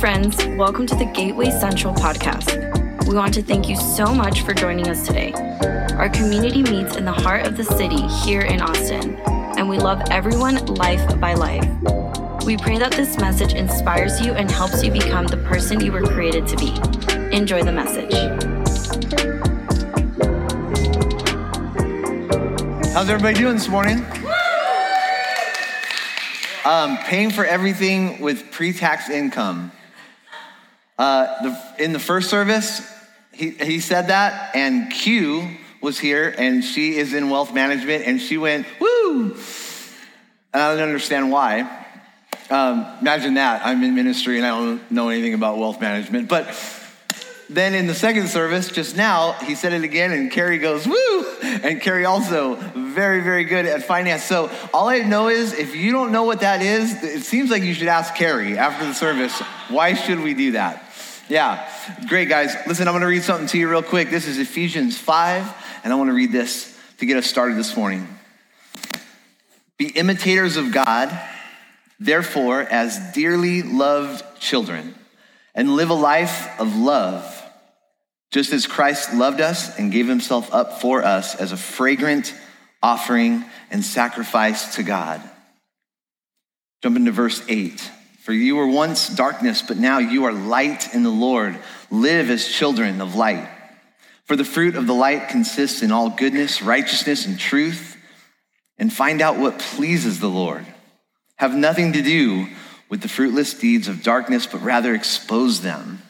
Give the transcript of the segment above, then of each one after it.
friends, welcome to the Gateway Central podcast. We want to thank you so much for joining us today. Our community meets in the heart of the city here in Austin, and we love everyone life by life. We pray that this message inspires you and helps you become the person you were created to be. Enjoy the message. How's everybody doing this morning? Paying for everything with pre-tax income. In the first service, he said that, and Q was here, and she is in wealth management, and she went, woo! And I don't understand why. Imagine that. I'm in ministry, and I don't know anything about wealth management. But then in the second service, just now, he said it again, and Carrie goes, woo! And Carrie also very, very good at finance. So all I know is, if you don't know what that is, it seems like you should ask Carrie after the service, why should we do that? Yeah, great guys. Listen, I'm going to read something to you real quick. This is Ephesians 5, and I want to read this to get us started this morning. Be imitators of God, therefore, as dearly loved children, and live a life of love, just as Christ loved us and gave himself up for us as a fragrant offering and sacrifice to God. Jump into verse 8. For you were once darkness, but now you are light in the Lord. Live as children of light. For the fruit of the light consists in all goodness, righteousness, and truth. And find out what pleases the Lord. Have nothing to do with the fruitless deeds of darkness, but rather expose them.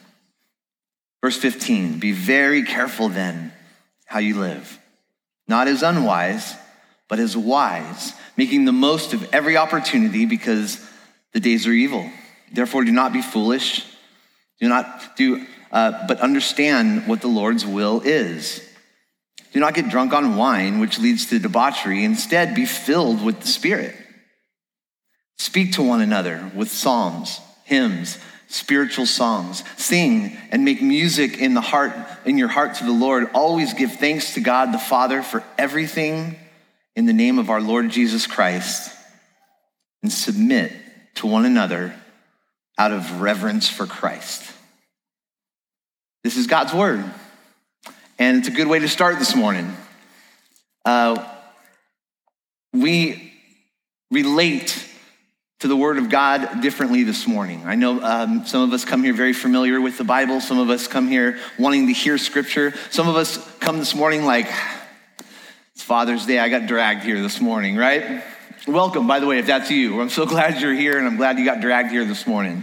Verse 15, be very careful then how you live. Not as unwise, but as wise, making the most of every opportunity because the days are evil. Therefore, do not be foolish. But understand what the Lord's will is. Do not get drunk on wine, which leads to debauchery. Instead, be filled with the Spirit. Speak to one another with psalms, hymns, spiritual songs. Sing and make music in your heart to the Lord. Always give thanks to God the Father for everything in the name of our Lord Jesus Christ, and submit to one another out of reverence for Christ. This is God's word, and it's a good way to start this morning. We relate to the word of God differently this morning. I know some of us come here very familiar with the Bible. Some of us come here wanting to hear scripture. Some of us come this morning like, it's Father's Day, I got dragged here this morning, right? Welcome, by the way, if that's you. I'm so glad you're here, and I'm glad you got dragged here this morning.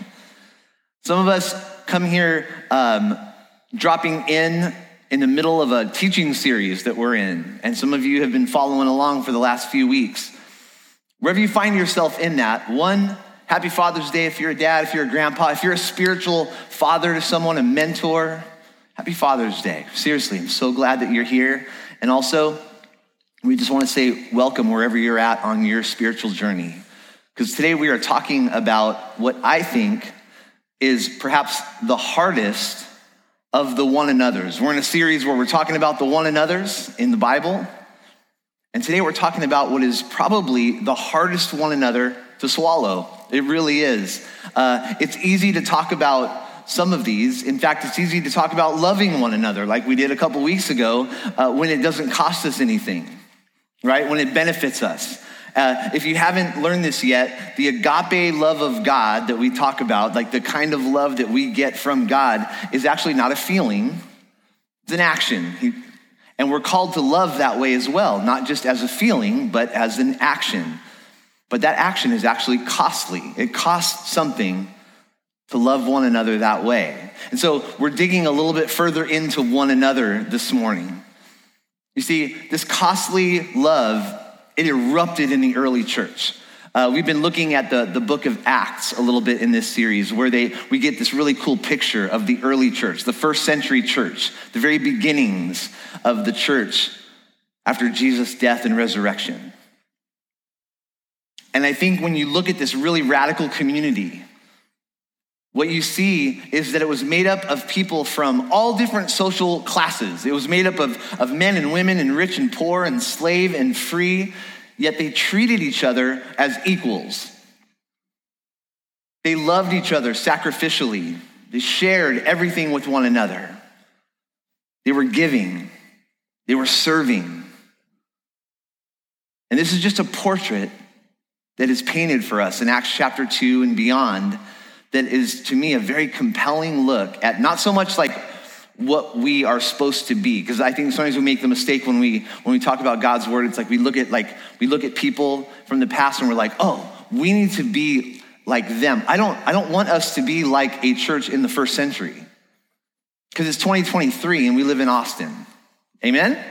Some of us come here dropping in the middle of a teaching series that we're in, and some of you have been following along for the last few weeks. Wherever you find yourself in that, one, happy Father's Day if you're a dad, if you're a grandpa, if you're a spiritual father to someone, a mentor, happy Father's Day. Seriously, I'm so glad that you're here. And also, we just want to say welcome wherever you're at on your spiritual journey. Because today we are talking about what I think is perhaps the hardest of the one another's. We're in a series where we're talking about the one another's in the Bible. And today we're talking about what is probably the hardest one another to swallow. It really is. It's easy to talk about some of these. In fact, it's easy to talk about loving one another like we did a couple weeks ago when it doesn't cost us anything, right? When it benefits us. If you haven't learned this yet, the agape love of God that we talk about, like the kind of love that we get from God, is actually not a feeling. It's an action. And we're called to love that way as well, not just as a feeling, but as an action. But that action is actually costly. It costs something to love one another that way. And so we're digging a little bit further into one another this morning. You see, this costly love, it erupted in the early church. We've been looking at the book of Acts a little bit in this series where we get this really cool picture of the early church, the first century church, the very beginnings of the church after Jesus' death and resurrection. And I think when you look at this really radical community, what you see is that it was made up of people from all different social classes. It was made up of men and women and rich and poor and slave and free. Yet they treated each other as equals. They loved each other sacrificially. They shared everything with one another. They were giving. They were serving. And this is just a portrait that is painted for us in Acts chapter 2 and beyond that is, to me, a very compelling look at not so much like what we are supposed to be, because I think sometimes we make the mistake when we talk about God's word, it's like we look at people from the past and we're like, oh, we need to be like them. I don't want us to be like a church in the first century, because it's 2023 and we live in Austin. Amen?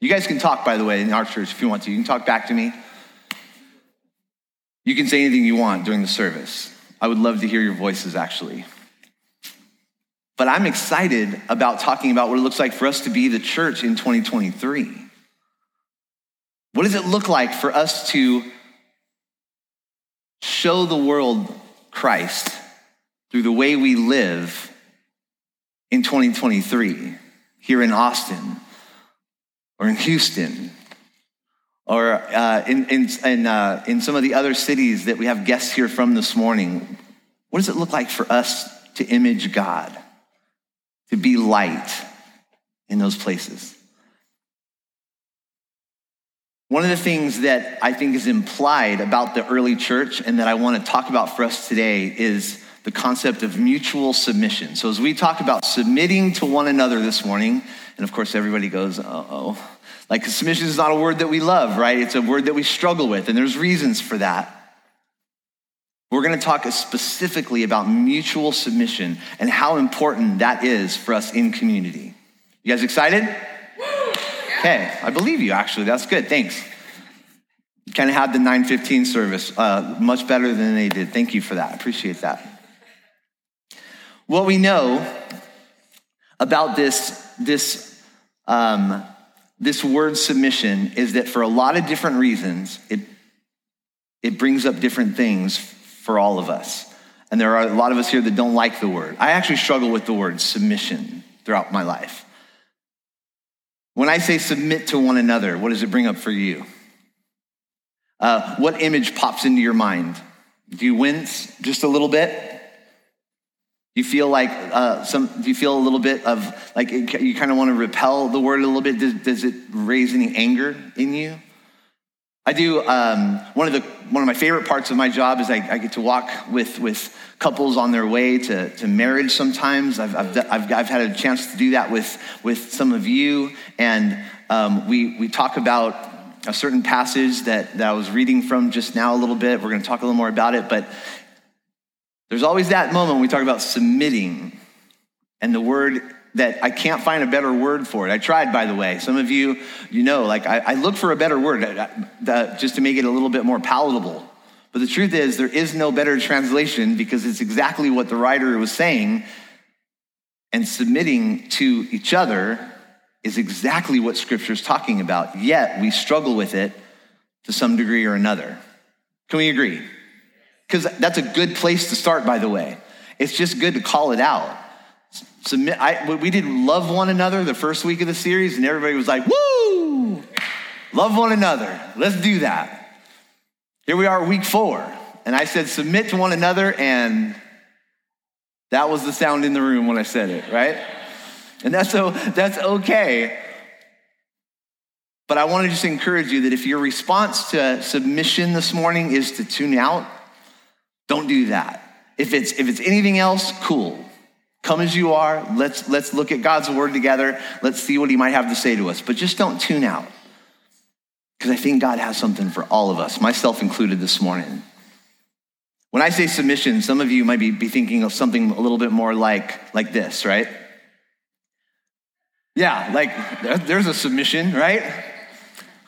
You guys can talk, by the way, in our church if you want to. You can talk back to me. You can say anything you want during the service. I would love to hear your voices, actually. But I'm excited about talking about what it looks like for us to be the church in 2023. What does it look like for us to show the world Christ through the way we live in 2023 here in Austin or in Houston or in some of the other cities that we have guests here from this morning? What does it look like for us to image God? To be light in those places. One of the things that I think is implied about the early church and that I want to talk about for us today is the concept of mutual submission. So as we talk about submitting to one another this morning, and of course everybody goes, uh-oh. Like submission is not a word that we love, right? It's a word that we struggle with, and there's reasons for that. We're going to talk specifically about mutual submission and how important that is for us in community. You guys excited? Woo! Okay, I believe you, actually. That's good. Thanks. You kind of had the 9:15 service much better than they did. Thank you for that. I appreciate that. What we know about this word submission is that for a lot of different reasons, it brings up different things for all of us. And there are a lot of us here that don't like the word. I actually struggle with the word submission throughout my life. When I say submit to one another, what does it bring up for you? What image pops into your mind? Do you wince just a little bit? Do you feel a little bit of like you kind of want to repel the word a little bit? Does it raise any anger in you? I do, one of my favorite parts of my job is I get to walk with couples on their way to marriage sometimes. I've had a chance to do that with some of you, and we talk about a certain passage that I was reading from just now a little bit. We're gonna talk a little more about it, but there's always that moment when we talk about submitting, and the word that I can't find a better word for it. I tried, by the way. Some of you, I look for a better word just to make it a little bit more palatable. But the truth is, there is no better translation because it's exactly what the writer was saying. And submitting to each other is exactly what Scripture's talking about. Yet we struggle with it to some degree or another. Can we agree? Because that's a good place to start, by the way. It's just good to call it out. We did love one another the first week of the series, and everybody was like, woo, love one another. Let's do that. Here we are, week 4. And I said, submit to one another. And that was the sound in the room when I said it, right? And that's okay. But I want to just encourage you that if your response to submission this morning is to tune out, don't do that. If it's anything else, cool. Come as you are. Let's look at God's word together. Let's see what he might have to say to us. But just don't tune out, because I think God has something for all of us, myself included this morning. When I say submission, some of you might be thinking of something a little bit more like this, right? Yeah, like there's a submission, right?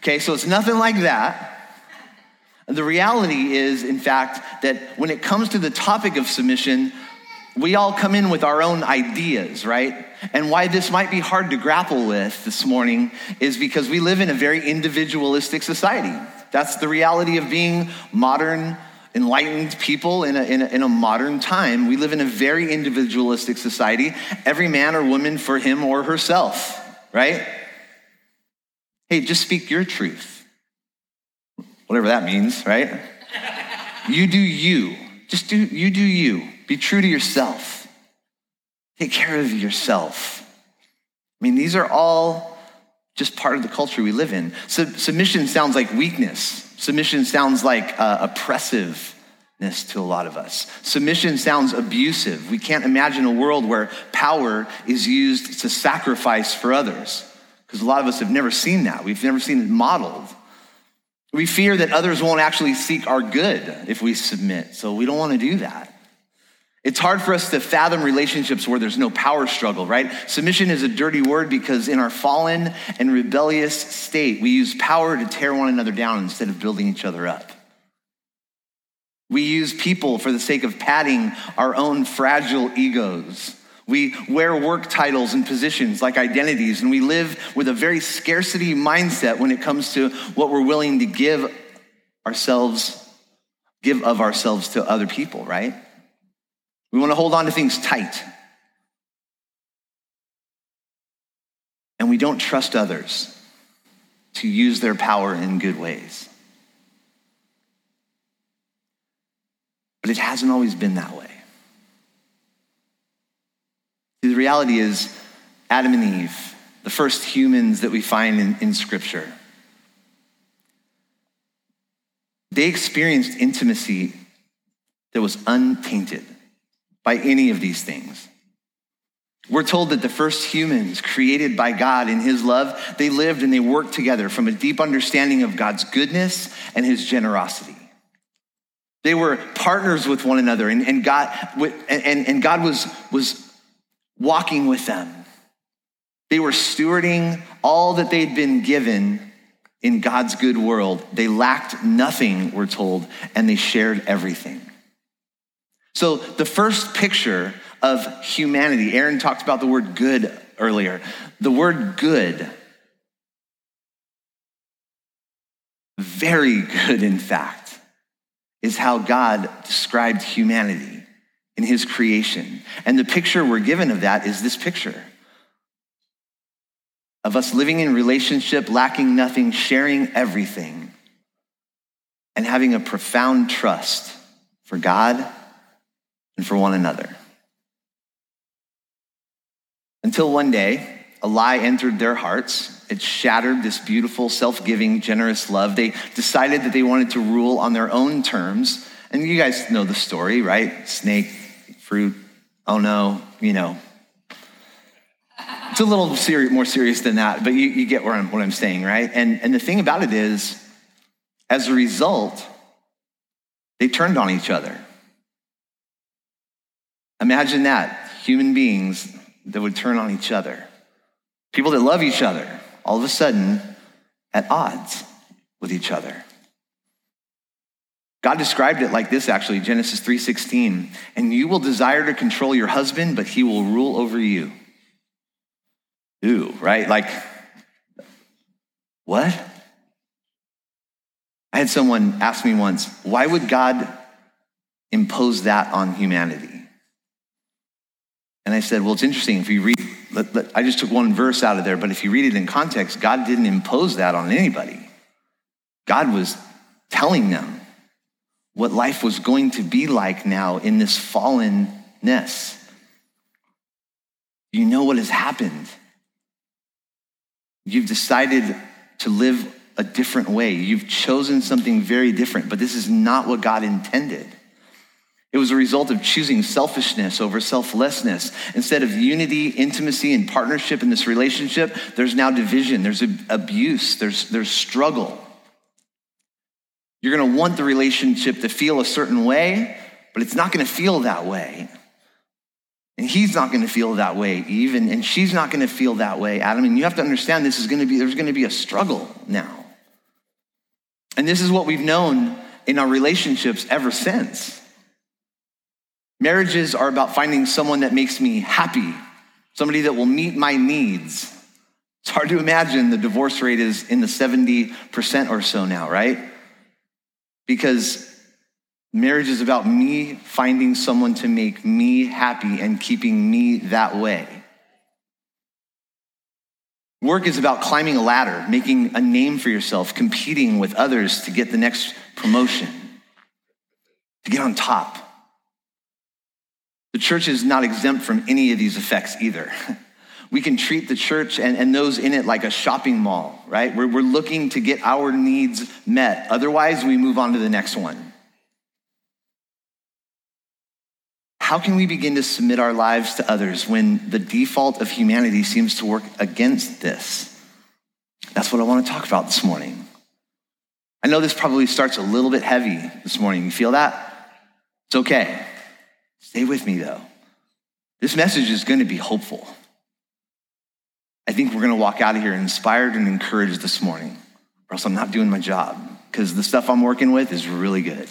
Okay, so it's nothing like that. The reality is, in fact, that when it comes to the topic of submission, we all come in with our own ideas, right? And why this might be hard to grapple with this morning is because we live in a very individualistic society. That's the reality of being modern, enlightened people in a modern time. We live in a very individualistic society, every man or woman for him or herself, right? Hey, just speak your truth. Whatever that means, right? You do you. Just do you. Be true to yourself. Take care of yourself. I mean, these are all just part of the culture we live in. Submission sounds like weakness. Submission sounds like oppressiveness to a lot of us. Submission sounds abusive. We can't imagine a world where power is used to sacrifice for others, because a lot of us have never seen that. We've never seen it modeled. We fear that others won't actually seek our good if we submit, so we don't want to do that. It's hard for us to fathom relationships where there's no power struggle, right? Submission is a dirty word because in our fallen and rebellious state, we use power to tear one another down instead of building each other up. We use people for the sake of padding our own fragile egos. We wear work titles and positions like identities, and we live with a very scarcity mindset when it comes to what we're willing to give of ourselves to other people, right? We want to hold on to things tight. And we don't trust others to use their power in good ways. But it hasn't always been that way. See, the reality is Adam and Eve, the first humans that we find in Scripture, they experienced intimacy that was untainted by any of these things. We're told that the first humans created by God in his love, they lived and they worked together from a deep understanding of God's goodness and his generosity. They were partners with one another, and God was walking with them. They were stewarding all that they'd been given in God's good world. They lacked nothing, we're told, and they shared everything. So the first picture of humanity, Aaron talked about the word good earlier. The word good, very good in fact, is how God described humanity in his creation. And the picture we're given of that is this picture of us living in relationship, lacking nothing, sharing everything, and having a profound trust for God and for one another. Until one day, a lie entered their hearts. It shattered this beautiful, self-giving, generous love. They decided that they wanted to rule on their own terms. And you guys know the story, right? Snake, fruit, oh no, you know. It's a little more serious than that, but you get what I'm saying, right? And the thing about it is, as a result, they turned on each other. Imagine that, human beings that would turn on each other. People that love each other, all of a sudden, at odds with each other. God described it like this, actually, Genesis 3:16. And you will desire to control your husband, but he will rule over you. Ooh, right? Like, what? I had someone ask me once, why would God impose that on humanity? And I said, well, it's interesting. If you read, I just took one verse out of there, but if you read it in context, God didn't impose that on anybody. God was telling them what life was going to be like now in this fallenness. You know what has happened. You've decided to live a different way. You've chosen something very different, but this is not what God intended. It was a result of choosing selfishness over selflessness. Instead of unity, intimacy, and partnership in this relationship, there's now division, there's abuse, there's struggle. You're going to want the relationship to feel a certain way, but it's not going to feel that way. And he's not going to feel that way, Eve, and she's not going to feel that way, Adam. And you have to understand there's going to be a struggle now. And this is what we've known in our relationships ever since. Marriages are about finding someone that makes me happy, somebody that will meet my needs. It's hard to imagine the divorce rate is in the 70% or so now, right? Because marriage is about me finding someone to make me happy and keeping me that way. Work is about climbing a ladder, making a name for yourself, competing with others to get the next promotion, to get on top. The church is not exempt from any of these effects either. We can treat the church and those in it like a shopping mall, right? We're looking to get our needs met. Otherwise, we move on to the next one. How can we begin to submit our lives to others when the default of humanity seems to work against this? That's what I want to talk about this morning. I know this probably starts a little bit heavy this morning. You feel that? It's okay. Stay with me, though. This message is going to be hopeful. I think we're going to walk out of here inspired and encouraged this morning, or else I'm not doing my job, because the stuff I'm working with is really good.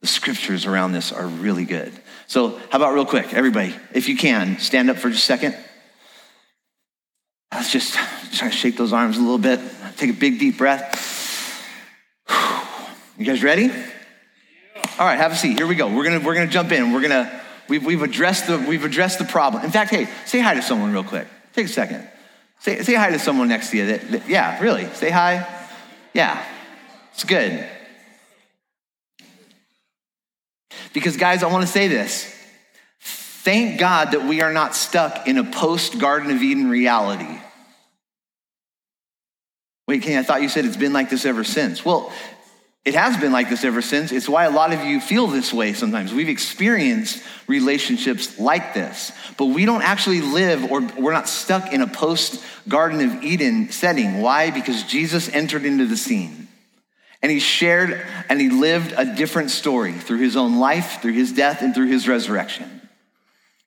The scriptures around this are really good. So how about real quick, everybody, if you can, stand up for just a second. Let's just try to shake those arms a little bit. Take a big, deep breath. You guys ready? All right, have a seat. Here we go. We're gonna jump in. We've addressed the problem. In fact, hey, say hi to someone real quick. Take a second. Say hi to someone next to you. Yeah, really. Say hi. Yeah, it's good. Because guys, I want to say this. Thank God that we are not stuck in a post-Garden of Eden reality. Wait, Kenny, I thought you said it's been like this ever since. Well, it has been like this ever since. It's why a lot of you feel this way sometimes. We've experienced relationships like this, but we don't actually live, or we're not stuck in a post-Garden of Eden setting. Why? Because Jesus entered into the scene. And he shared and he lived a different story through his own life, through his death, and through his resurrection.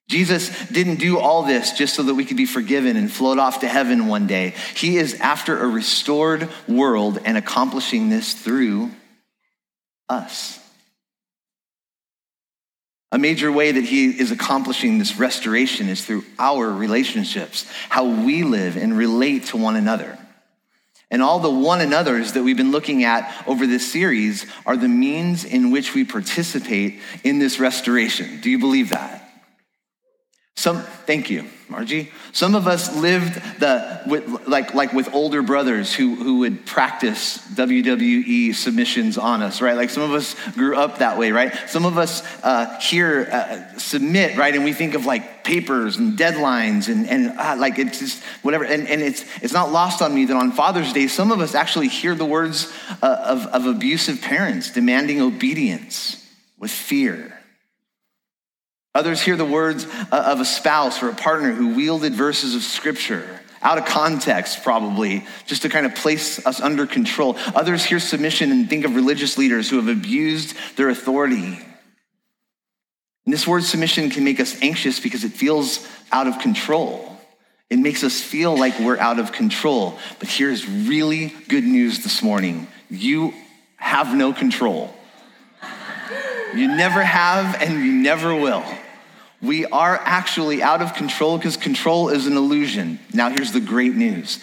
Jesus didn't do all this just so that we could be forgiven and float off to heaven one day. He is after a restored world and accomplishing this through us. A major way that he is accomplishing this restoration is through our relationships, how we live and relate to one another. And all the one another's that we've been looking at over this series are the means in which we participate in this restoration. Do you believe that? Thank you, Margie. Some of us lived with older brothers who would practice WWE submissions on us, right? Like some of us grew up that way, right? Some of us here submit, right? And we think of like papers and deadlines and like it's just whatever. And it's not lost on me that on Father's Day, some of us actually hear the words of abusive parents demanding obedience with fear. Others hear the words of a spouse or a partner who wielded verses of scripture, out of context probably, just to kind of place us under control. Others hear submission and think of religious leaders who have abused their authority. And this word submission can make us anxious because it feels out of control. It makes us feel like we're out of control. But here's really good news this morning. You have no control. You never have and you never will. We are actually out of control because control is an illusion. Now, here's the great news.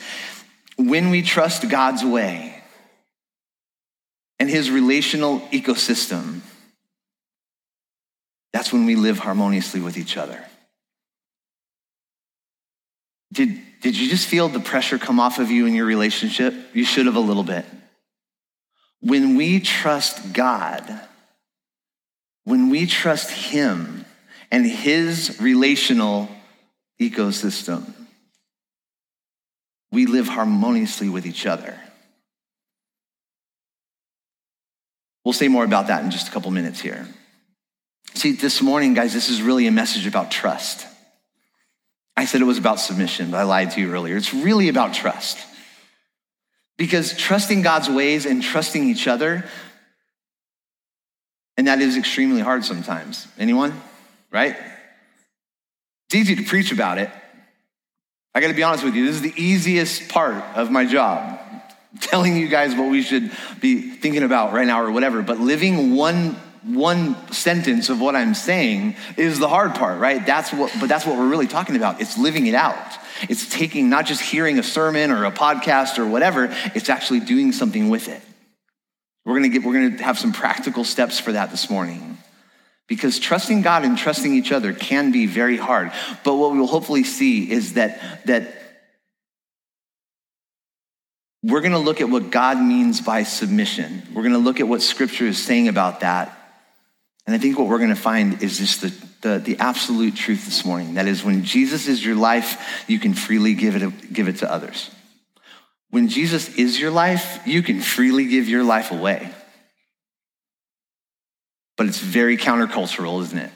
When we trust God's way and his relational ecosystem, that's when we live harmoniously with each other. Did you just feel the pressure come off of you in your relationship? You should have a little bit. When we trust God, when we trust him and his relational ecosystem, we live harmoniously with each other. We'll say more about that in just a couple minutes here. See, this morning, guys, this is really a message about trust. I said it was about submission, but I lied to you earlier. It's really about trust. Because trusting God's ways and trusting each other, and that is extremely hard sometimes. Anyone? Right? It's easy to preach about it. I got to be honest with you. This is the easiest part of my job. Telling you guys what we should be thinking about right now or whatever. But living one sentence of what I'm saying is the hard part, right? That's what we're really talking about. It's living it out. It's taking, not just hearing a sermon or a podcast or whatever. It's actually doing something with it. We're gonna have some practical steps for that this morning, because trusting God and trusting each other can be very hard. But what we will hopefully see is that we're gonna look at what God means by submission. We're gonna look at what scripture is saying about that. And I think what we're gonna find is just the the absolute truth this morning. That is, when Jesus is your life, you can freely give it to others. When Jesus is your life, you can freely give your life away. But it's very countercultural, isn't it?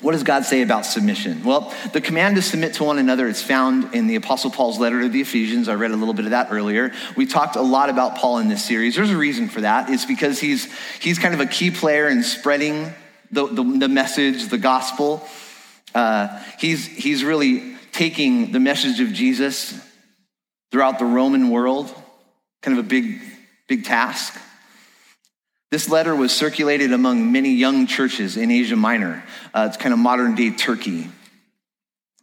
What does God say about submission? Well, the command to submit to one another is found in the Apostle Paul's letter to the Ephesians. I read a little bit of that earlier. We talked a lot about Paul in this series. There's a reason for that. It's because he's kind of a key player in spreading the message, the gospel. He's really taking the message of Jesus throughout the Roman world, kind of a big task. This letter was circulated among many young churches in Asia Minor. It's kind of modern day Turkey.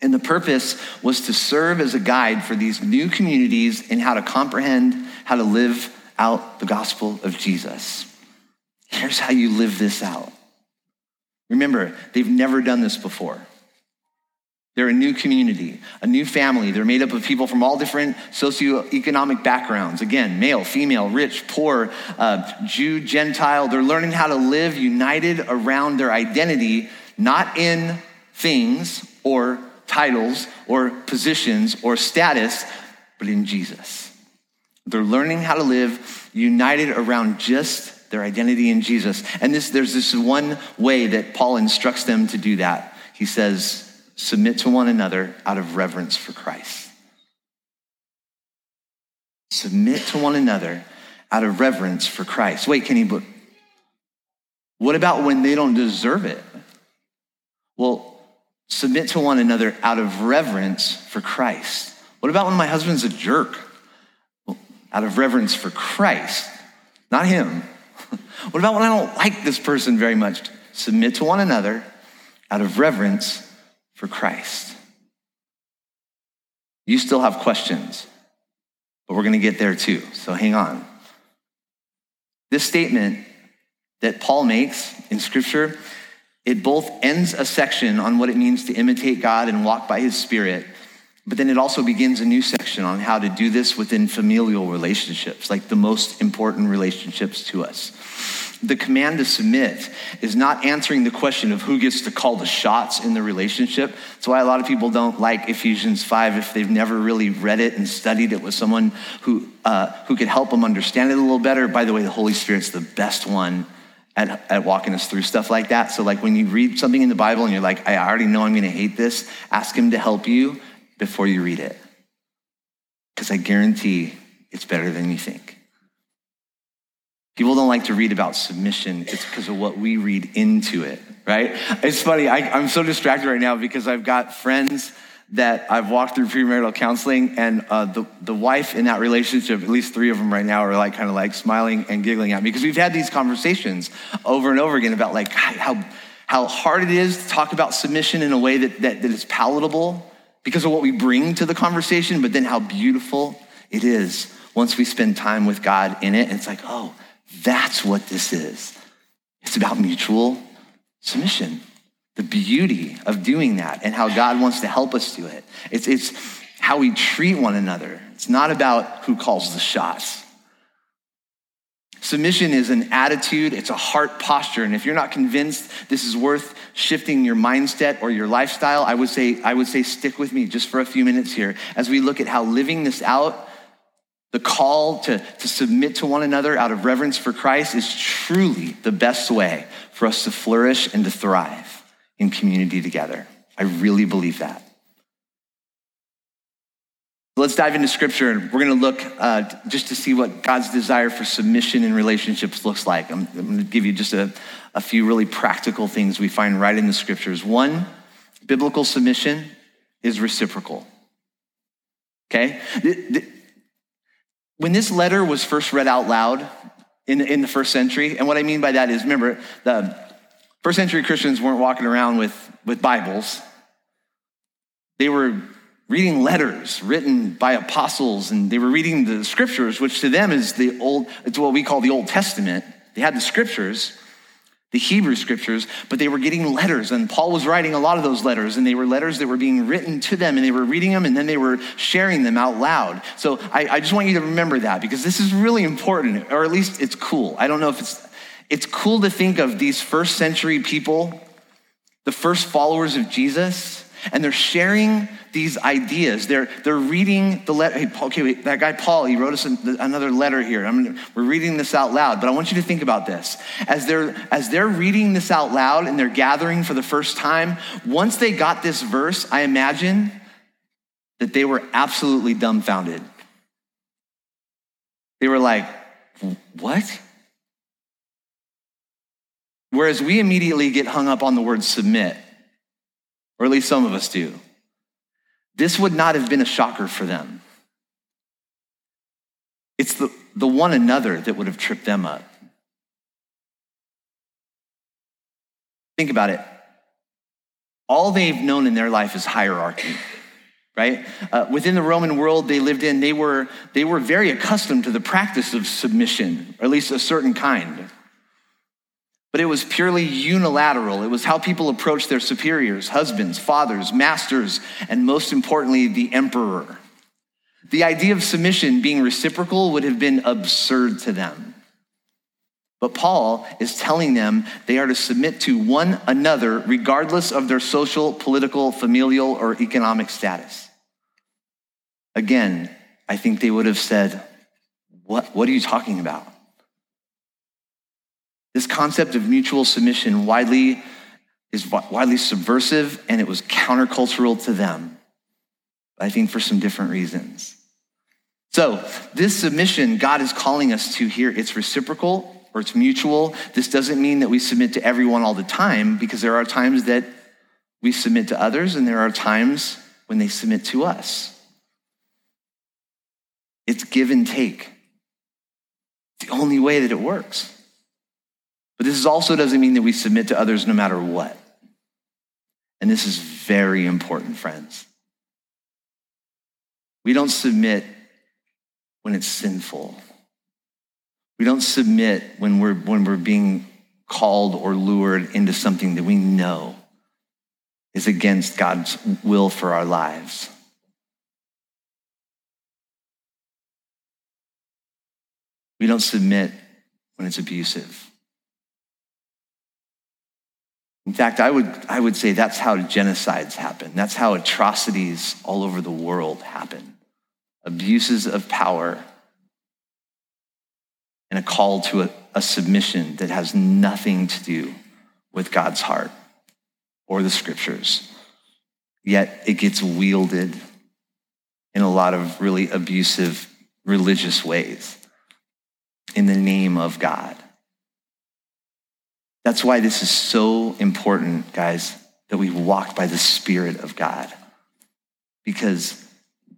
And the purpose was to serve as a guide for these new communities in how to comprehend, how to live out the gospel of Jesus. Here's how you live this out. Remember, they've never done this before. They're a new community, a new family. They're made up of people from all different socioeconomic backgrounds. Again, male, female, rich, poor, Jew, Gentile. They're learning how to live united around their identity, not in things or titles or positions or status, but in Jesus. They're learning how to live united around just their identity in Jesus. And there's this one way that Paul instructs them to do that. He says, submit to one another out of reverence for Christ. Submit to one another out of reverence for Christ. Wait, Kenny, but what about when they don't deserve it? Well, submit to one another out of reverence for Christ. What about when my husband's a jerk? Well, out of reverence for Christ, not him. What about when I don't like this person very much? Submit to one another out of reverence for Christ. You still have questions, but we're going to get there too, so hang on. This statement that Paul makes in Scripture, it both ends a section on what it means to imitate God and walk by his Spirit, but then it also begins a new section on how to do this within familial relationships, like the most important relationships to us. The command to submit is not answering the question of who gets to call the shots in the relationship. That's why a lot of people don't like Ephesians 5 if they've never really read it and studied it with someone who could help them understand it a little better. By the way, the Holy Spirit's the best one at walking us through stuff like that. So like when you read something in the Bible and you're like, I already know I'm going to hate this, ask him to help you before you read it. Because I guarantee it's better than you think. People don't like to read about submission. It's because of what we read into it, right? It's funny. I'm so distracted right now because I've got friends that I've walked through premarital counseling, and the wife in that relationship, at least three of them right now, are like kind of like smiling and giggling at me because we've had these conversations over and over again about like how hard it is to talk about submission in a way that is palatable because of what we bring to the conversation, but then how beautiful it is once we spend time with God in it. And it's like, oh, that's what this is. It's about mutual submission, the beauty of doing that and how God wants to help us do it. It's how we treat one another. It's not about who calls the shots. Submission is an attitude. It's a heart posture. And if you're not convinced this is worth shifting your mindset or your lifestyle, I would say stick with me just for a few minutes here as we look at how living this out, the call to submit to one another out of reverence for Christ, is truly the best way for us to flourish and to thrive in community together. I really believe that. Let's dive into Scripture, and we're going to look just to see what God's desire for submission in relationships looks like. I'm going to give you just a few really practical things we find right in the Scriptures. One, biblical submission is reciprocal. Okay? When this letter was first read out loud in the first century, and what I mean by that is, remember, the first century Christians weren't walking around with Bibles. They were reading letters written by apostles, and they were reading the Scriptures, which to them is it's what we call the Old Testament. They had the Scriptures, the Hebrew Scriptures, but they were getting letters, and Paul was writing a lot of those letters, and they were letters that were being written to them, and they were reading them, and then they were sharing them out loud. So I just want you to remember that, because this is really important, or at least it's cool. I don't know if it's It's cool to think of these first century people, the first followers of Jesus, and they're sharing these ideas. They're reading the letter. Hey, Paul, okay, wait, that guy Paul, he wrote us another letter here. We're reading this out loud, but I want you to think about this. As they're reading this out loud and they're gathering for the first time, once they got this verse, I imagine that they were absolutely dumbfounded. They were like, what? Whereas we immediately get hung up on the word submit, or at least some of us do. This would not have been a shocker for them. It's the one another that would have tripped them up. Think about it. All they've known in their life is hierarchy, right? Within the Roman world they lived in, they were very accustomed to the practice of submission, or at least a certain kind. But it was purely unilateral. It was how people approached their superiors, husbands, fathers, masters, and most importantly, the emperor. The idea of submission being reciprocal would have been absurd to them. But Paul is telling them they are to submit to one another regardless of their social, political, familial, or economic status. Again, I think they would have said, what are you talking about? This concept of mutual submission is widely subversive, and it was countercultural to them, I think for some different reasons. So this submission God is calling us to here, it's reciprocal or it's mutual. This doesn't mean that we submit to everyone all the time, because there are times that we submit to others and there are times when they submit to us. It's give and take. It's the only way that it works. But this also doesn't mean that we submit to others no matter what. And this is very important, friends. We don't submit when it's sinful. We don't submit when we're being called or lured into something that we know is against God's will for our lives. We don't submit when it's abusive. In fact, I would say that's how genocides happen. That's how atrocities all over the world happen. Abuses of power and a call to a submission that has nothing to do with God's heart or the scriptures. Yet it gets wielded in a lot of really abusive religious ways in the name of God. That's why this is so important, guys, that we walk by the Spirit of God. Because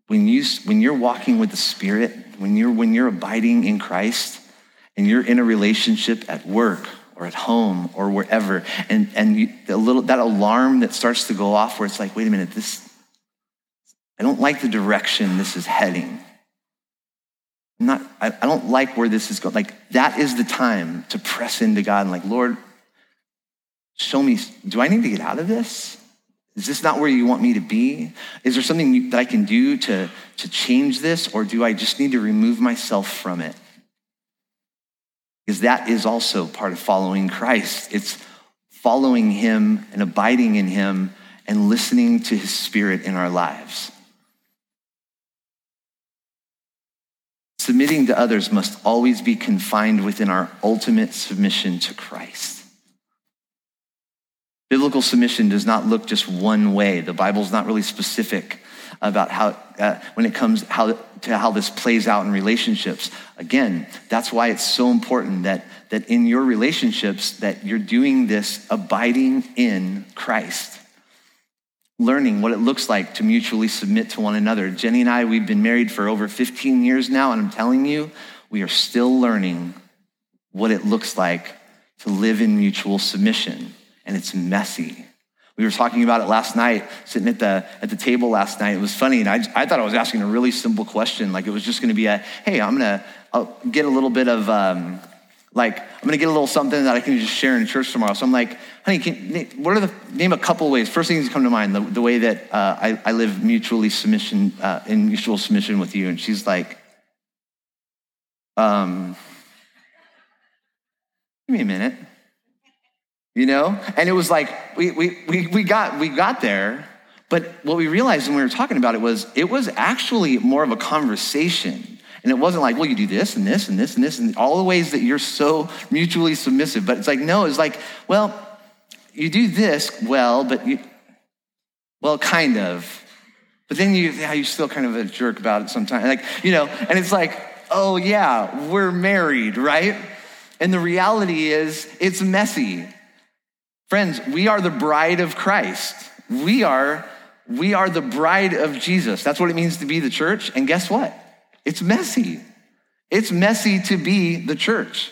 when you're walking with the Spirit, when you're abiding in Christ, and you're in a relationship at work or at home or wherever, and that alarm that starts to go off where it's like, wait a minute, I don't like the direction this is heading. I don't like where this is going. Like, that is the time to press into God and like, Lord, show me, do I need to get out of this? Is this not where you want me to be? Is there something that I can do to change this? Or do I just need to remove myself from it? Because that is also part of following Christ. It's following him and abiding in him and listening to his Spirit in our lives. Submitting to others must always be confined within our ultimate submission to Christ. Biblical submission does not look just one way. The Bible's not really specific about how this plays out in relationships. Again, that's why it's so important that in your relationships that you're doing this abiding in Christ, learning what it looks like to mutually submit to one another. Jenny and I, we've been married for over 15 years now, and I'm telling you, we are still learning what it looks like to live in mutual submission. And it's messy. We were talking about it last night, sitting at the table last night. It was funny, and I thought I was asking a really simple question. Like, it was just gonna be hey, I'll get a little bit of, I'm gonna get a little something that I can just share in church tomorrow. So I'm like, honey, name a couple ways. First things that come to mind, the way that I live in mutual submission with you. And she's like, give me a minute, you know? And it was like, we got there. But what we realized when we were talking about it was actually more of a conversation. And it wasn't like, well, you do this and this and this and this and all the ways that you're so mutually submissive. But it's like, no, it's like, well, you do this well, but you, well, kind of. But then you're still kind of a jerk about it sometimes. Like, you know, and it's like, oh yeah, we're married, right? And the reality is it's messy. Friends, we are the bride of Christ. We are the bride of Jesus. That's what it means to be the church. And guess what? It's messy. It's messy to be the church.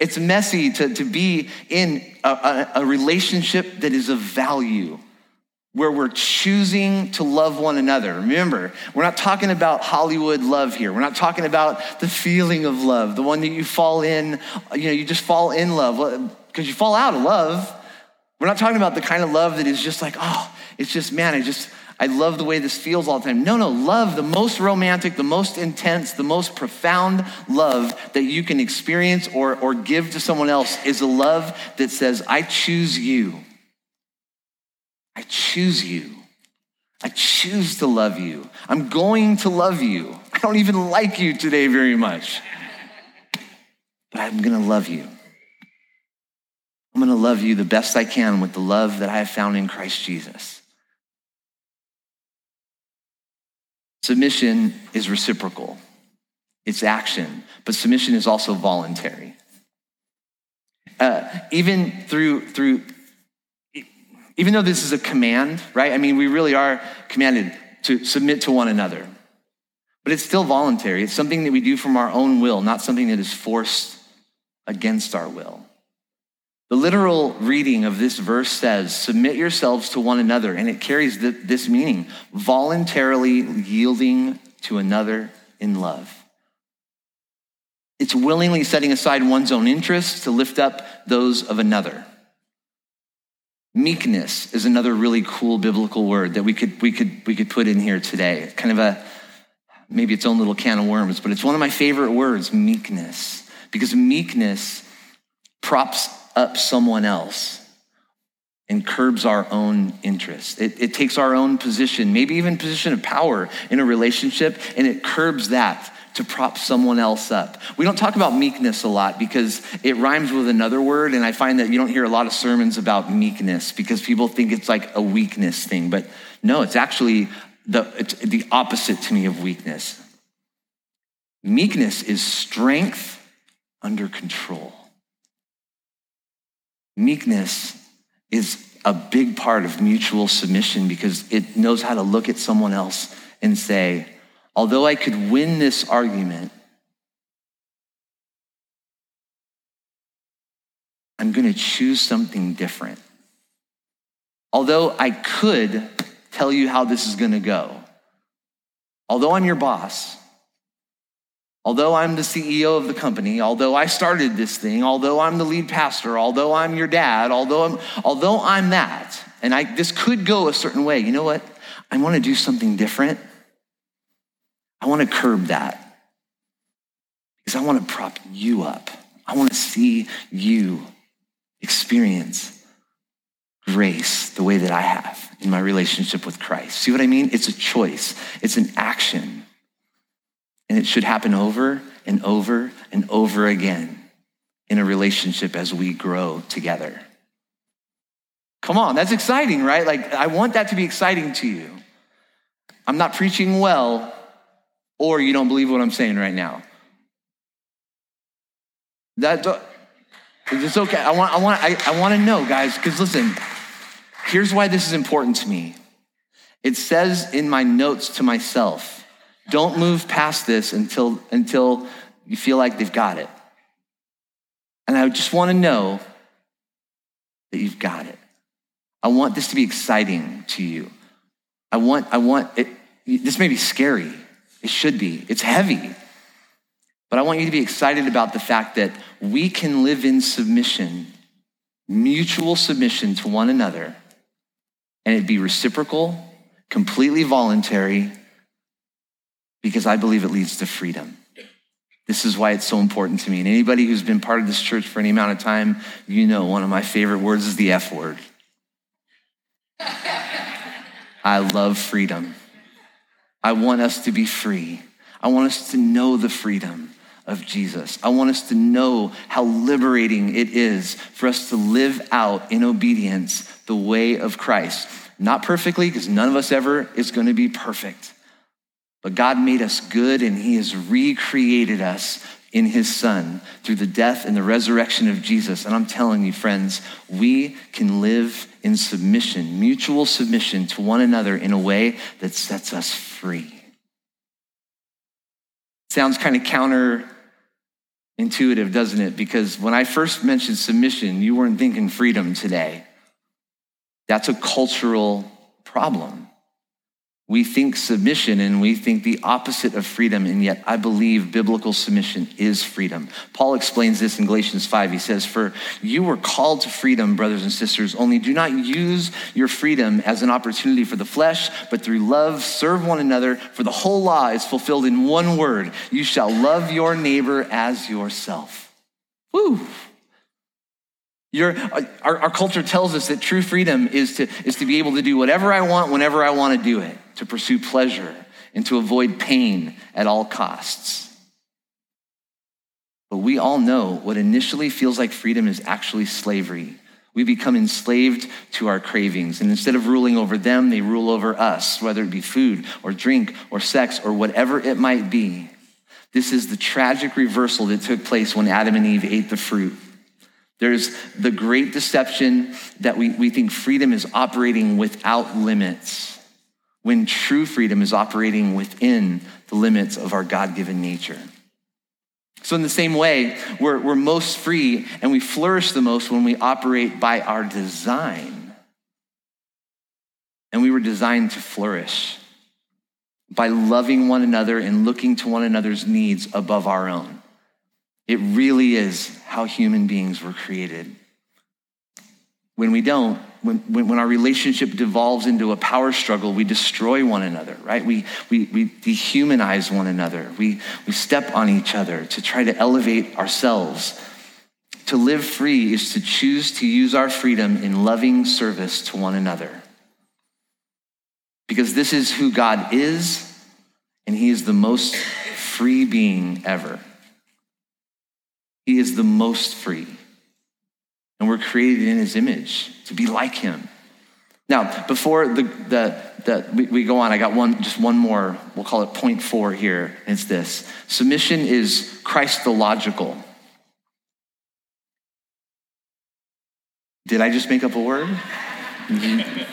It's messy to be in a relationship that is of value, where we're choosing to love one another. Remember, we're not talking about Hollywood love here. We're not talking about the feeling of love, the one that you fall in, you know, you just fall in love because you fall out of love. We're not talking about the kind of love that is just like, oh, it's just, man, I love the way this feels all the time. No, love, the most romantic, the most intense, the most profound love that you can experience or give to someone else is a love that says, I choose you. I choose you. I choose to love you. I'm going to love you. I don't even like you today very much, but I'm gonna love you. I'm gonna love you the best I can with the love that I have found in Christ Jesus. Submission is reciprocal. It's action, but submission is also voluntary. Even though this is a command, right? I mean, we really are commanded to submit to one another, but it's still voluntary. It's something that we do from our own will, not something that is forced against our will. The literal reading of this verse says, submit yourselves to one another, and it carries this meaning, voluntarily yielding to another in love. It's willingly setting aside one's own interests to lift up those of another. Meekness is another really cool biblical word that we could put in here today. Kind of a, maybe its own little can of worms, but it's one of my favorite words, meekness. Because meekness props up someone else and curbs our own interest. It takes our own position, maybe even position of power in a relationship, and it curbs that to prop someone else up. We don't talk about meekness a lot because it rhymes with another word, and I find that you don't hear a lot of sermons about meekness because people think it's like a weakness thing, but no, it's actually the opposite to me of weakness. Meekness is strength under control. Meekness is a big part of mutual submission because it knows how to look at someone else and say, although I could win this argument, I'm going to choose something different. Although I could tell you how this is going to go, although I'm your boss, although I'm the CEO of the company, although I started this thing, although I'm the lead pastor, although I'm your dad, although I'm that, and this could go a certain way, you know what? I want to do something different. I want to curb that because I want to prop you up. I want to see you experience grace the way that I have in my relationship with Christ. See what I mean? It's a choice. It's an action. And it should happen over and over and over again in a relationship as we grow together. Come on, that's exciting, right? Like, I want that to be exciting to you. I'm not preaching well, or you don't believe what I'm saying right now. It's okay. I want to know, guys, because listen, here's why this is important to me. It says in my notes to myself, don't move past this until you feel like they've got it. And I just want to know that you've got it. I want this to be exciting to you. I want it. This may be scary. It should be. It's heavy. But I want you to be excited about the fact that we can live in submission, mutual submission to one another, and it'd be reciprocal, completely voluntary, because I believe it leads to freedom. This is why it's so important to me. And anybody who's been part of this church for any amount of time, you know one of my favorite words is the F word. I love freedom. I want us to be free. I want us to know the freedom of Jesus. I want us to know how liberating it is for us to live out in obedience the way of Christ. Not perfectly, because none of us ever is going to be perfect. But God made us good, and he has recreated us in his son through the death and the resurrection of Jesus. And I'm telling you, friends, we can live in submission, mutual submission to one another in a way that sets us free. Sounds kind of counterintuitive, doesn't it? Because when I first mentioned submission, you weren't thinking freedom today. That's a cultural problem. We think submission and we think the opposite of freedom, and yet I believe biblical submission is freedom. Paul explains this in Galatians 5. He says, "For you were called to freedom, brothers and sisters, only do not use your freedom as an opportunity for the flesh, but through love serve one another, for the whole law is fulfilled in one word. You shall love your neighbor as yourself." Woo! Our culture tells us that true freedom is to be able to do whatever I want, whenever I want to do it, to pursue pleasure and to avoid pain at all costs. But we all know what initially feels like freedom is actually slavery. We become enslaved to our cravings, and instead of ruling over them, they rule over us, whether it be food or drink or sex or whatever it might be. This is the tragic reversal that took place when Adam and Eve ate the fruit. There's the great deception that we think freedom is operating without limits, when true freedom is operating within the limits of our God-given nature. So in the same way, we're most free and we flourish the most when we operate by our design. And we were designed to flourish by loving one another and looking to one another's needs above our own. It really is how human beings were created. When we don't, when our relationship devolves into a power struggle, we destroy one another, right? We dehumanize one another. We step on each other to try to elevate ourselves. To live free is to choose to use our freedom in loving service to one another. Because this is who God is, and he is the most free being ever. He is the most free. And we're created in his image to be like him. Now, before we go on, I got one more, we'll call it point 4 here. It's this. Submission is Christological. Did I just make up a word?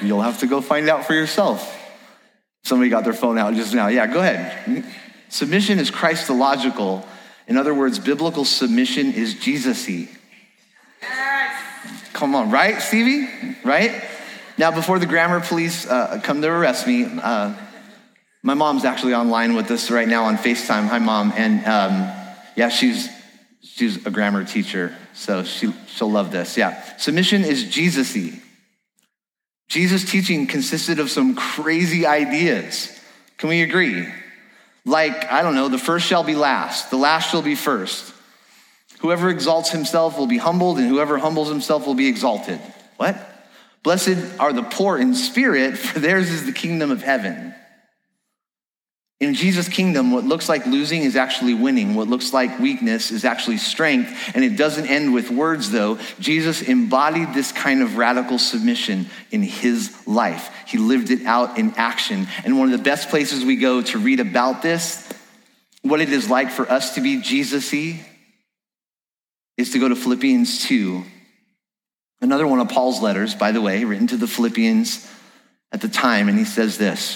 You'll have to go find out for yourself. Somebody got their phone out just now. Yeah, go ahead. Submission is Christological. In other words, biblical submission is Jesus-y. Yes. Come on, right, Stevie? Right? Now, before the grammar police come to arrest me, my mom's actually online with us right now on FaceTime. Hi, Mom. And she's a grammar teacher, so she'll love this. Yeah, submission is Jesus-y. Jesus' teaching consisted of some crazy ideas. Can we agree? Like, I don't know, the first shall be last, the last shall be first. Whoever exalts himself will be humbled, and whoever humbles himself will be exalted. What? Blessed are the poor in spirit, for theirs is the kingdom of heaven. In Jesus' kingdom, what looks like losing is actually winning. What looks like weakness is actually strength. And it doesn't end with words, though. Jesus embodied this kind of radical submission in his life. He lived it out in action. And one of the best places we go to read about this, what it is like for us to be Jesus-y, is to go to Philippians 2. Another one of Paul's letters, by the way, written to the Philippians at the time. And he says this,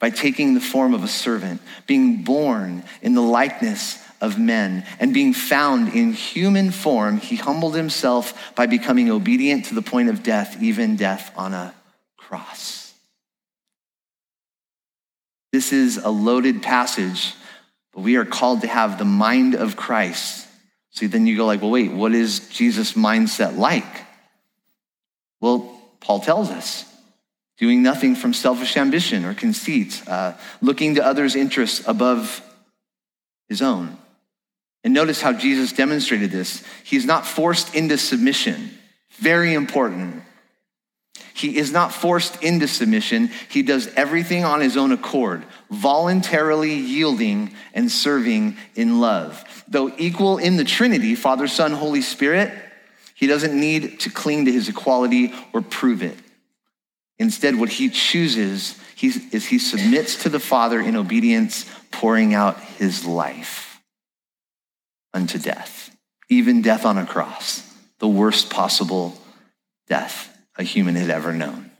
by taking the form of a servant, being born in the likeness of men, and being found in human form, he humbled himself by becoming obedient to the point of death, even death on a cross. This is a loaded passage, but we are called to have the mind of Christ. So then you go like, well, wait, what is Jesus' mindset like? Well, Paul tells us, doing nothing from selfish ambition or conceit, looking to others' interests above his own. And notice how Jesus demonstrated this. He's not forced into submission. Very important. He is not forced into submission. He does everything on his own accord, voluntarily yielding and serving in love. Though equal in the Trinity, Father, Son, Holy Spirit, he doesn't need to cling to his equality or prove it. Instead, what he chooses is he submits to the Father in obedience, pouring out his life unto death, even death on a cross, the worst possible death a human had ever known.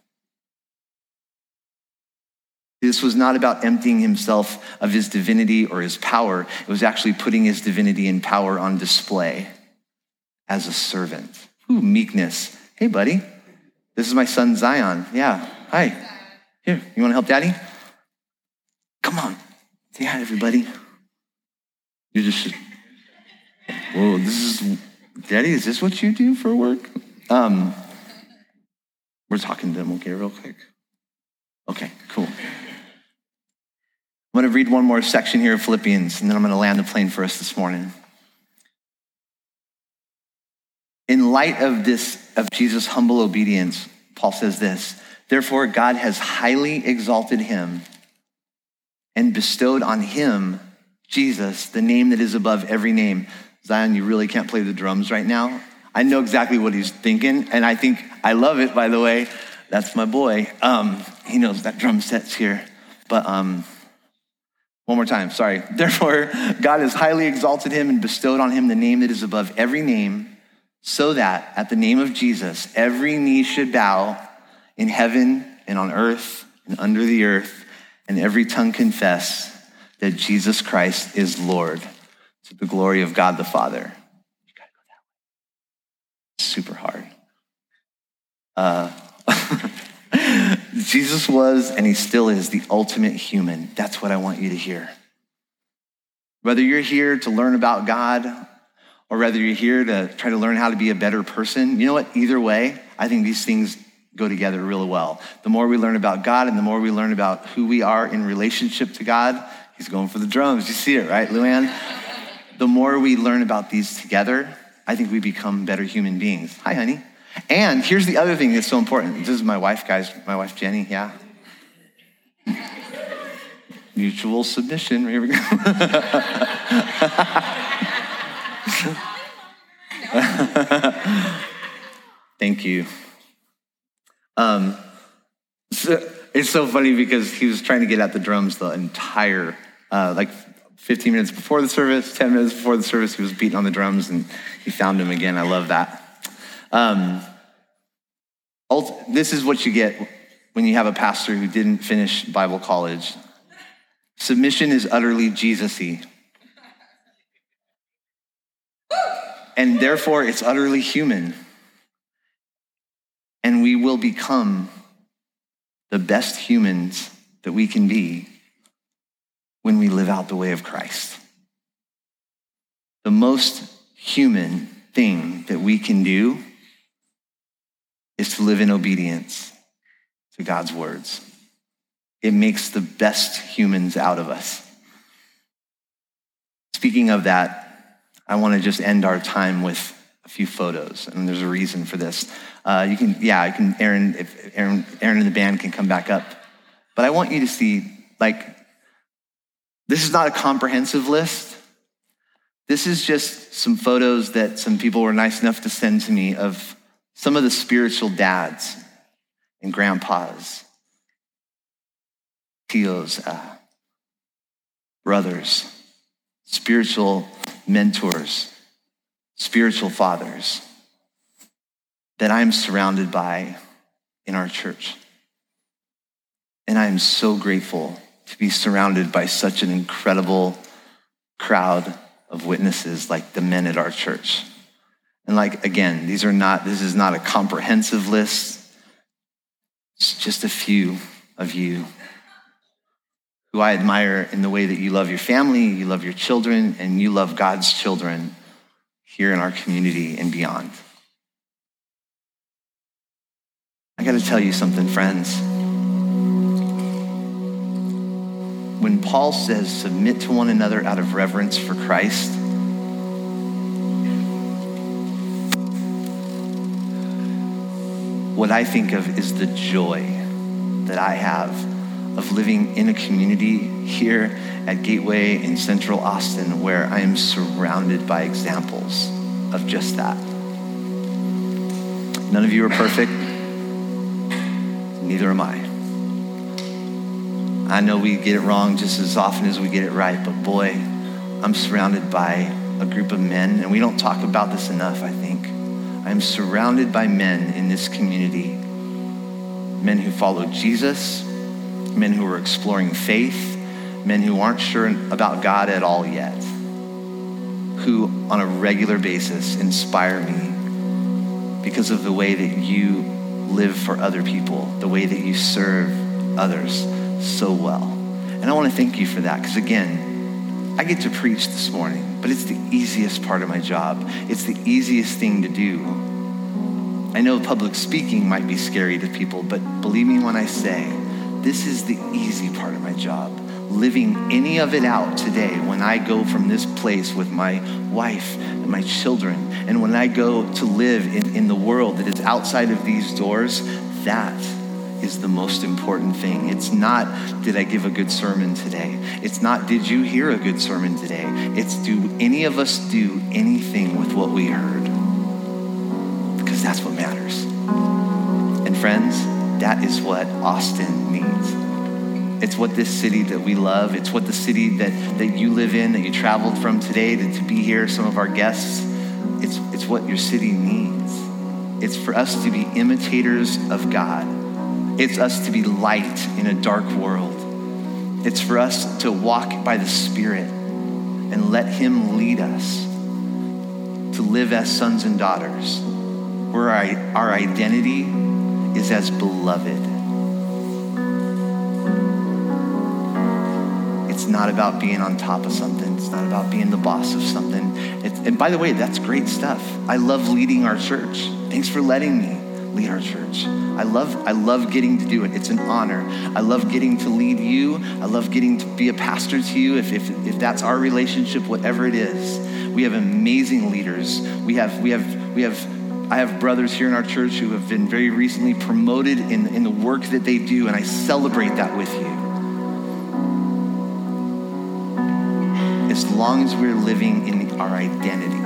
This was not about emptying himself of his divinity or his power. It was actually putting his divinity and power on display as a servant. Ooh, meekness. Hey, buddy. This is my son, Zion. Yeah. Hi. Here, you want to help daddy? Come on. Say hi, everybody. You just, whoa, this is, daddy, is this what you do for work? We're talking to them, okay, real quick. Okay, cool. I'm going to read one more section here of Philippians, and then I'm going to land the plane for us this morning. In light of this, of Jesus' humble obedience, Paul says this, therefore God has highly exalted him and bestowed on him, Jesus, the name that is above every name. Zion, you really can't play the drums right now. I know exactly what he's thinking, and I think, I love it, by the way. That's my boy. He knows that drum set's here. But one more time, sorry. Therefore, God has highly exalted him and bestowed on him the name that is above every name, so that at the name of Jesus, every knee should bow in heaven and on earth and under the earth, and every tongue confess that Jesus Christ is Lord, to the glory of God the Father. You gotta go that way. Super hard. Jesus was, and he still is, the ultimate human. That's what I want you to hear. Whether you're here to learn about God, or whether you're here to try to learn how to be a better person, you know what? Either way, I think these things go together really well. The more we learn about God and the more we learn about who we are in relationship to God, he's going for the drums. You see it, right, Luann? The more we learn about these together, I think we become better human beings. Hi, honey. And here's the other thing that's so important. This is my wife, guys. My wife, Jenny, yeah. Mutual submission. Here we go. Thank you. So it's so funny because he was trying to get at the drums the entire, like 15 minutes before the service, 10 minutes before the service, he was beating on the drums and he found him again. I love that. This is what you get when you have a pastor who didn't finish Bible college. Submission is utterly Jesus-y. And therefore, it's utterly human. And we will become the best humans that we can be when we live out the way of Christ. The most human thing that we can do is to live in obedience to God's words. It makes the best humans out of us. Speaking of that, I want to just end our time with a few photos, and there's a reason for this. Aaron, if Aaron and the band can come back up. But I want you to see, like, this is not a comprehensive list. This is just some photos that some people were nice enough to send to me of some of the spiritual dads and grandpas, tios, brothers, spiritual mentors, spiritual fathers that I'm surrounded by in our church. And I am so grateful to be surrounded by such an incredible crowd of witnesses like the men at our church. And like, again, this is not a comprehensive list. It's just a few of you who I admire in the way that you love your family, you love your children, and you love God's children here in our community and beyond. I got to tell you something, friends. When Paul says, submit to one another out of reverence for Christ, what I think of is the joy that I have of living in a community here at Gateway in Central Austin where I am surrounded by examples of just that. None of you are perfect. Neither am I. I know we get it wrong just as often as we get it right, but boy, I'm surrounded by a group of men, and we don't talk about this enough, I think. I'm surrounded by men in this community, men who follow Jesus, men who are exploring faith, men who aren't sure about God at all yet, who on a regular basis inspire me because of the way that you live for other people, the way that you serve others so well. And I want to thank you for that, because again, I get to preach this morning, but it's the easiest part of my job. It's the easiest thing to do. I know public speaking might be scary to people, but believe me when I say, this is the easy part of my job. Living any of it out today when I go from this place with my wife and my children, and when I go to live in the world that is outside of these doors, that is the most important thing. It's not, did I give a good sermon today? It's not, did you hear a good sermon today? It's, do any of us do anything with what we heard? Because that's what matters. And friends, that is what Austin needs. It's what this city that we love, it's what the city that you live in, that you traveled from today to be here, some of our guests, it's what your city needs. It's for us to be imitators of God. It's us to be light in a dark world. It's for us to walk by the Spirit and let Him lead us to live as sons and daughters, where our identity is as beloved. It's not about being on top of something. It's not about being the boss of something. And by the way, that's great stuff. I love leading our church. Thanks for letting me lead our church. I love getting to do it. It's an honor. I love getting to lead you. I love getting to be a pastor to you. If that's our relationship, whatever it is, we have amazing leaders. I have brothers here in our church who have been very recently promoted in the work that they do, and I celebrate that with you. As long as we're living in our identity,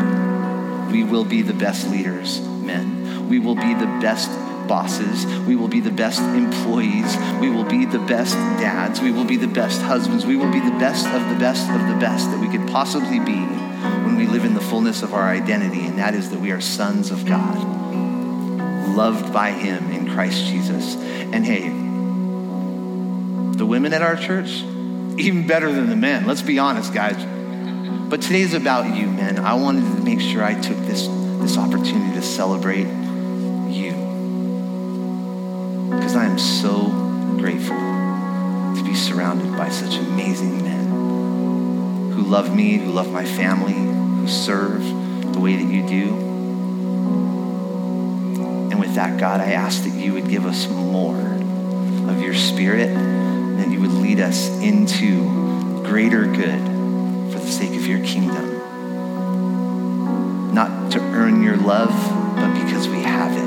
we will be the best leaders, men. We will be the best bosses. We will be the best employees. We will be the best dads. We will be the best husbands. We will be the best of the best of the best that we could possibly be when we live in the fullness of our identity, and that is that we are sons of God, loved by Him in Christ Jesus. And hey, the women at our church, even better than the men. Let's be honest, guys. But today's about you, men. I wanted to make sure I took this opportunity to celebrate you, because I am so grateful to be surrounded by such amazing men who love me, who love my family, who serve the way that you do. And with that, God, I ask that you would give us more of your Spirit, that you would lead us into greater good for the sake of your kingdom, not to earn your love, but because we have it.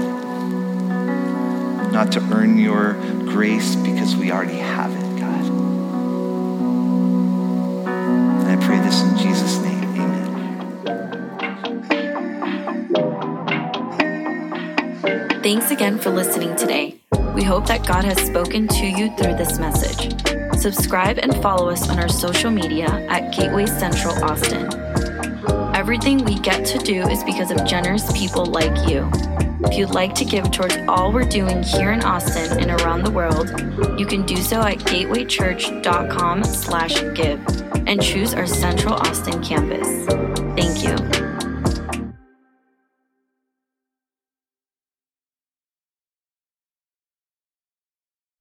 Not to earn your grace, because we already have it, God. And I pray this in Jesus' name. Amen. Thanks again for listening today. We hope that God has spoken to you through this message. Subscribe and follow us on our social media at Gateway Central Austin. Everything we get to do is because of generous people like you. If you'd like to give towards all we're doing here in Austin and around the world, you can do so at gatewaychurch.com/give. and choose our Central Austin campus. Thank you.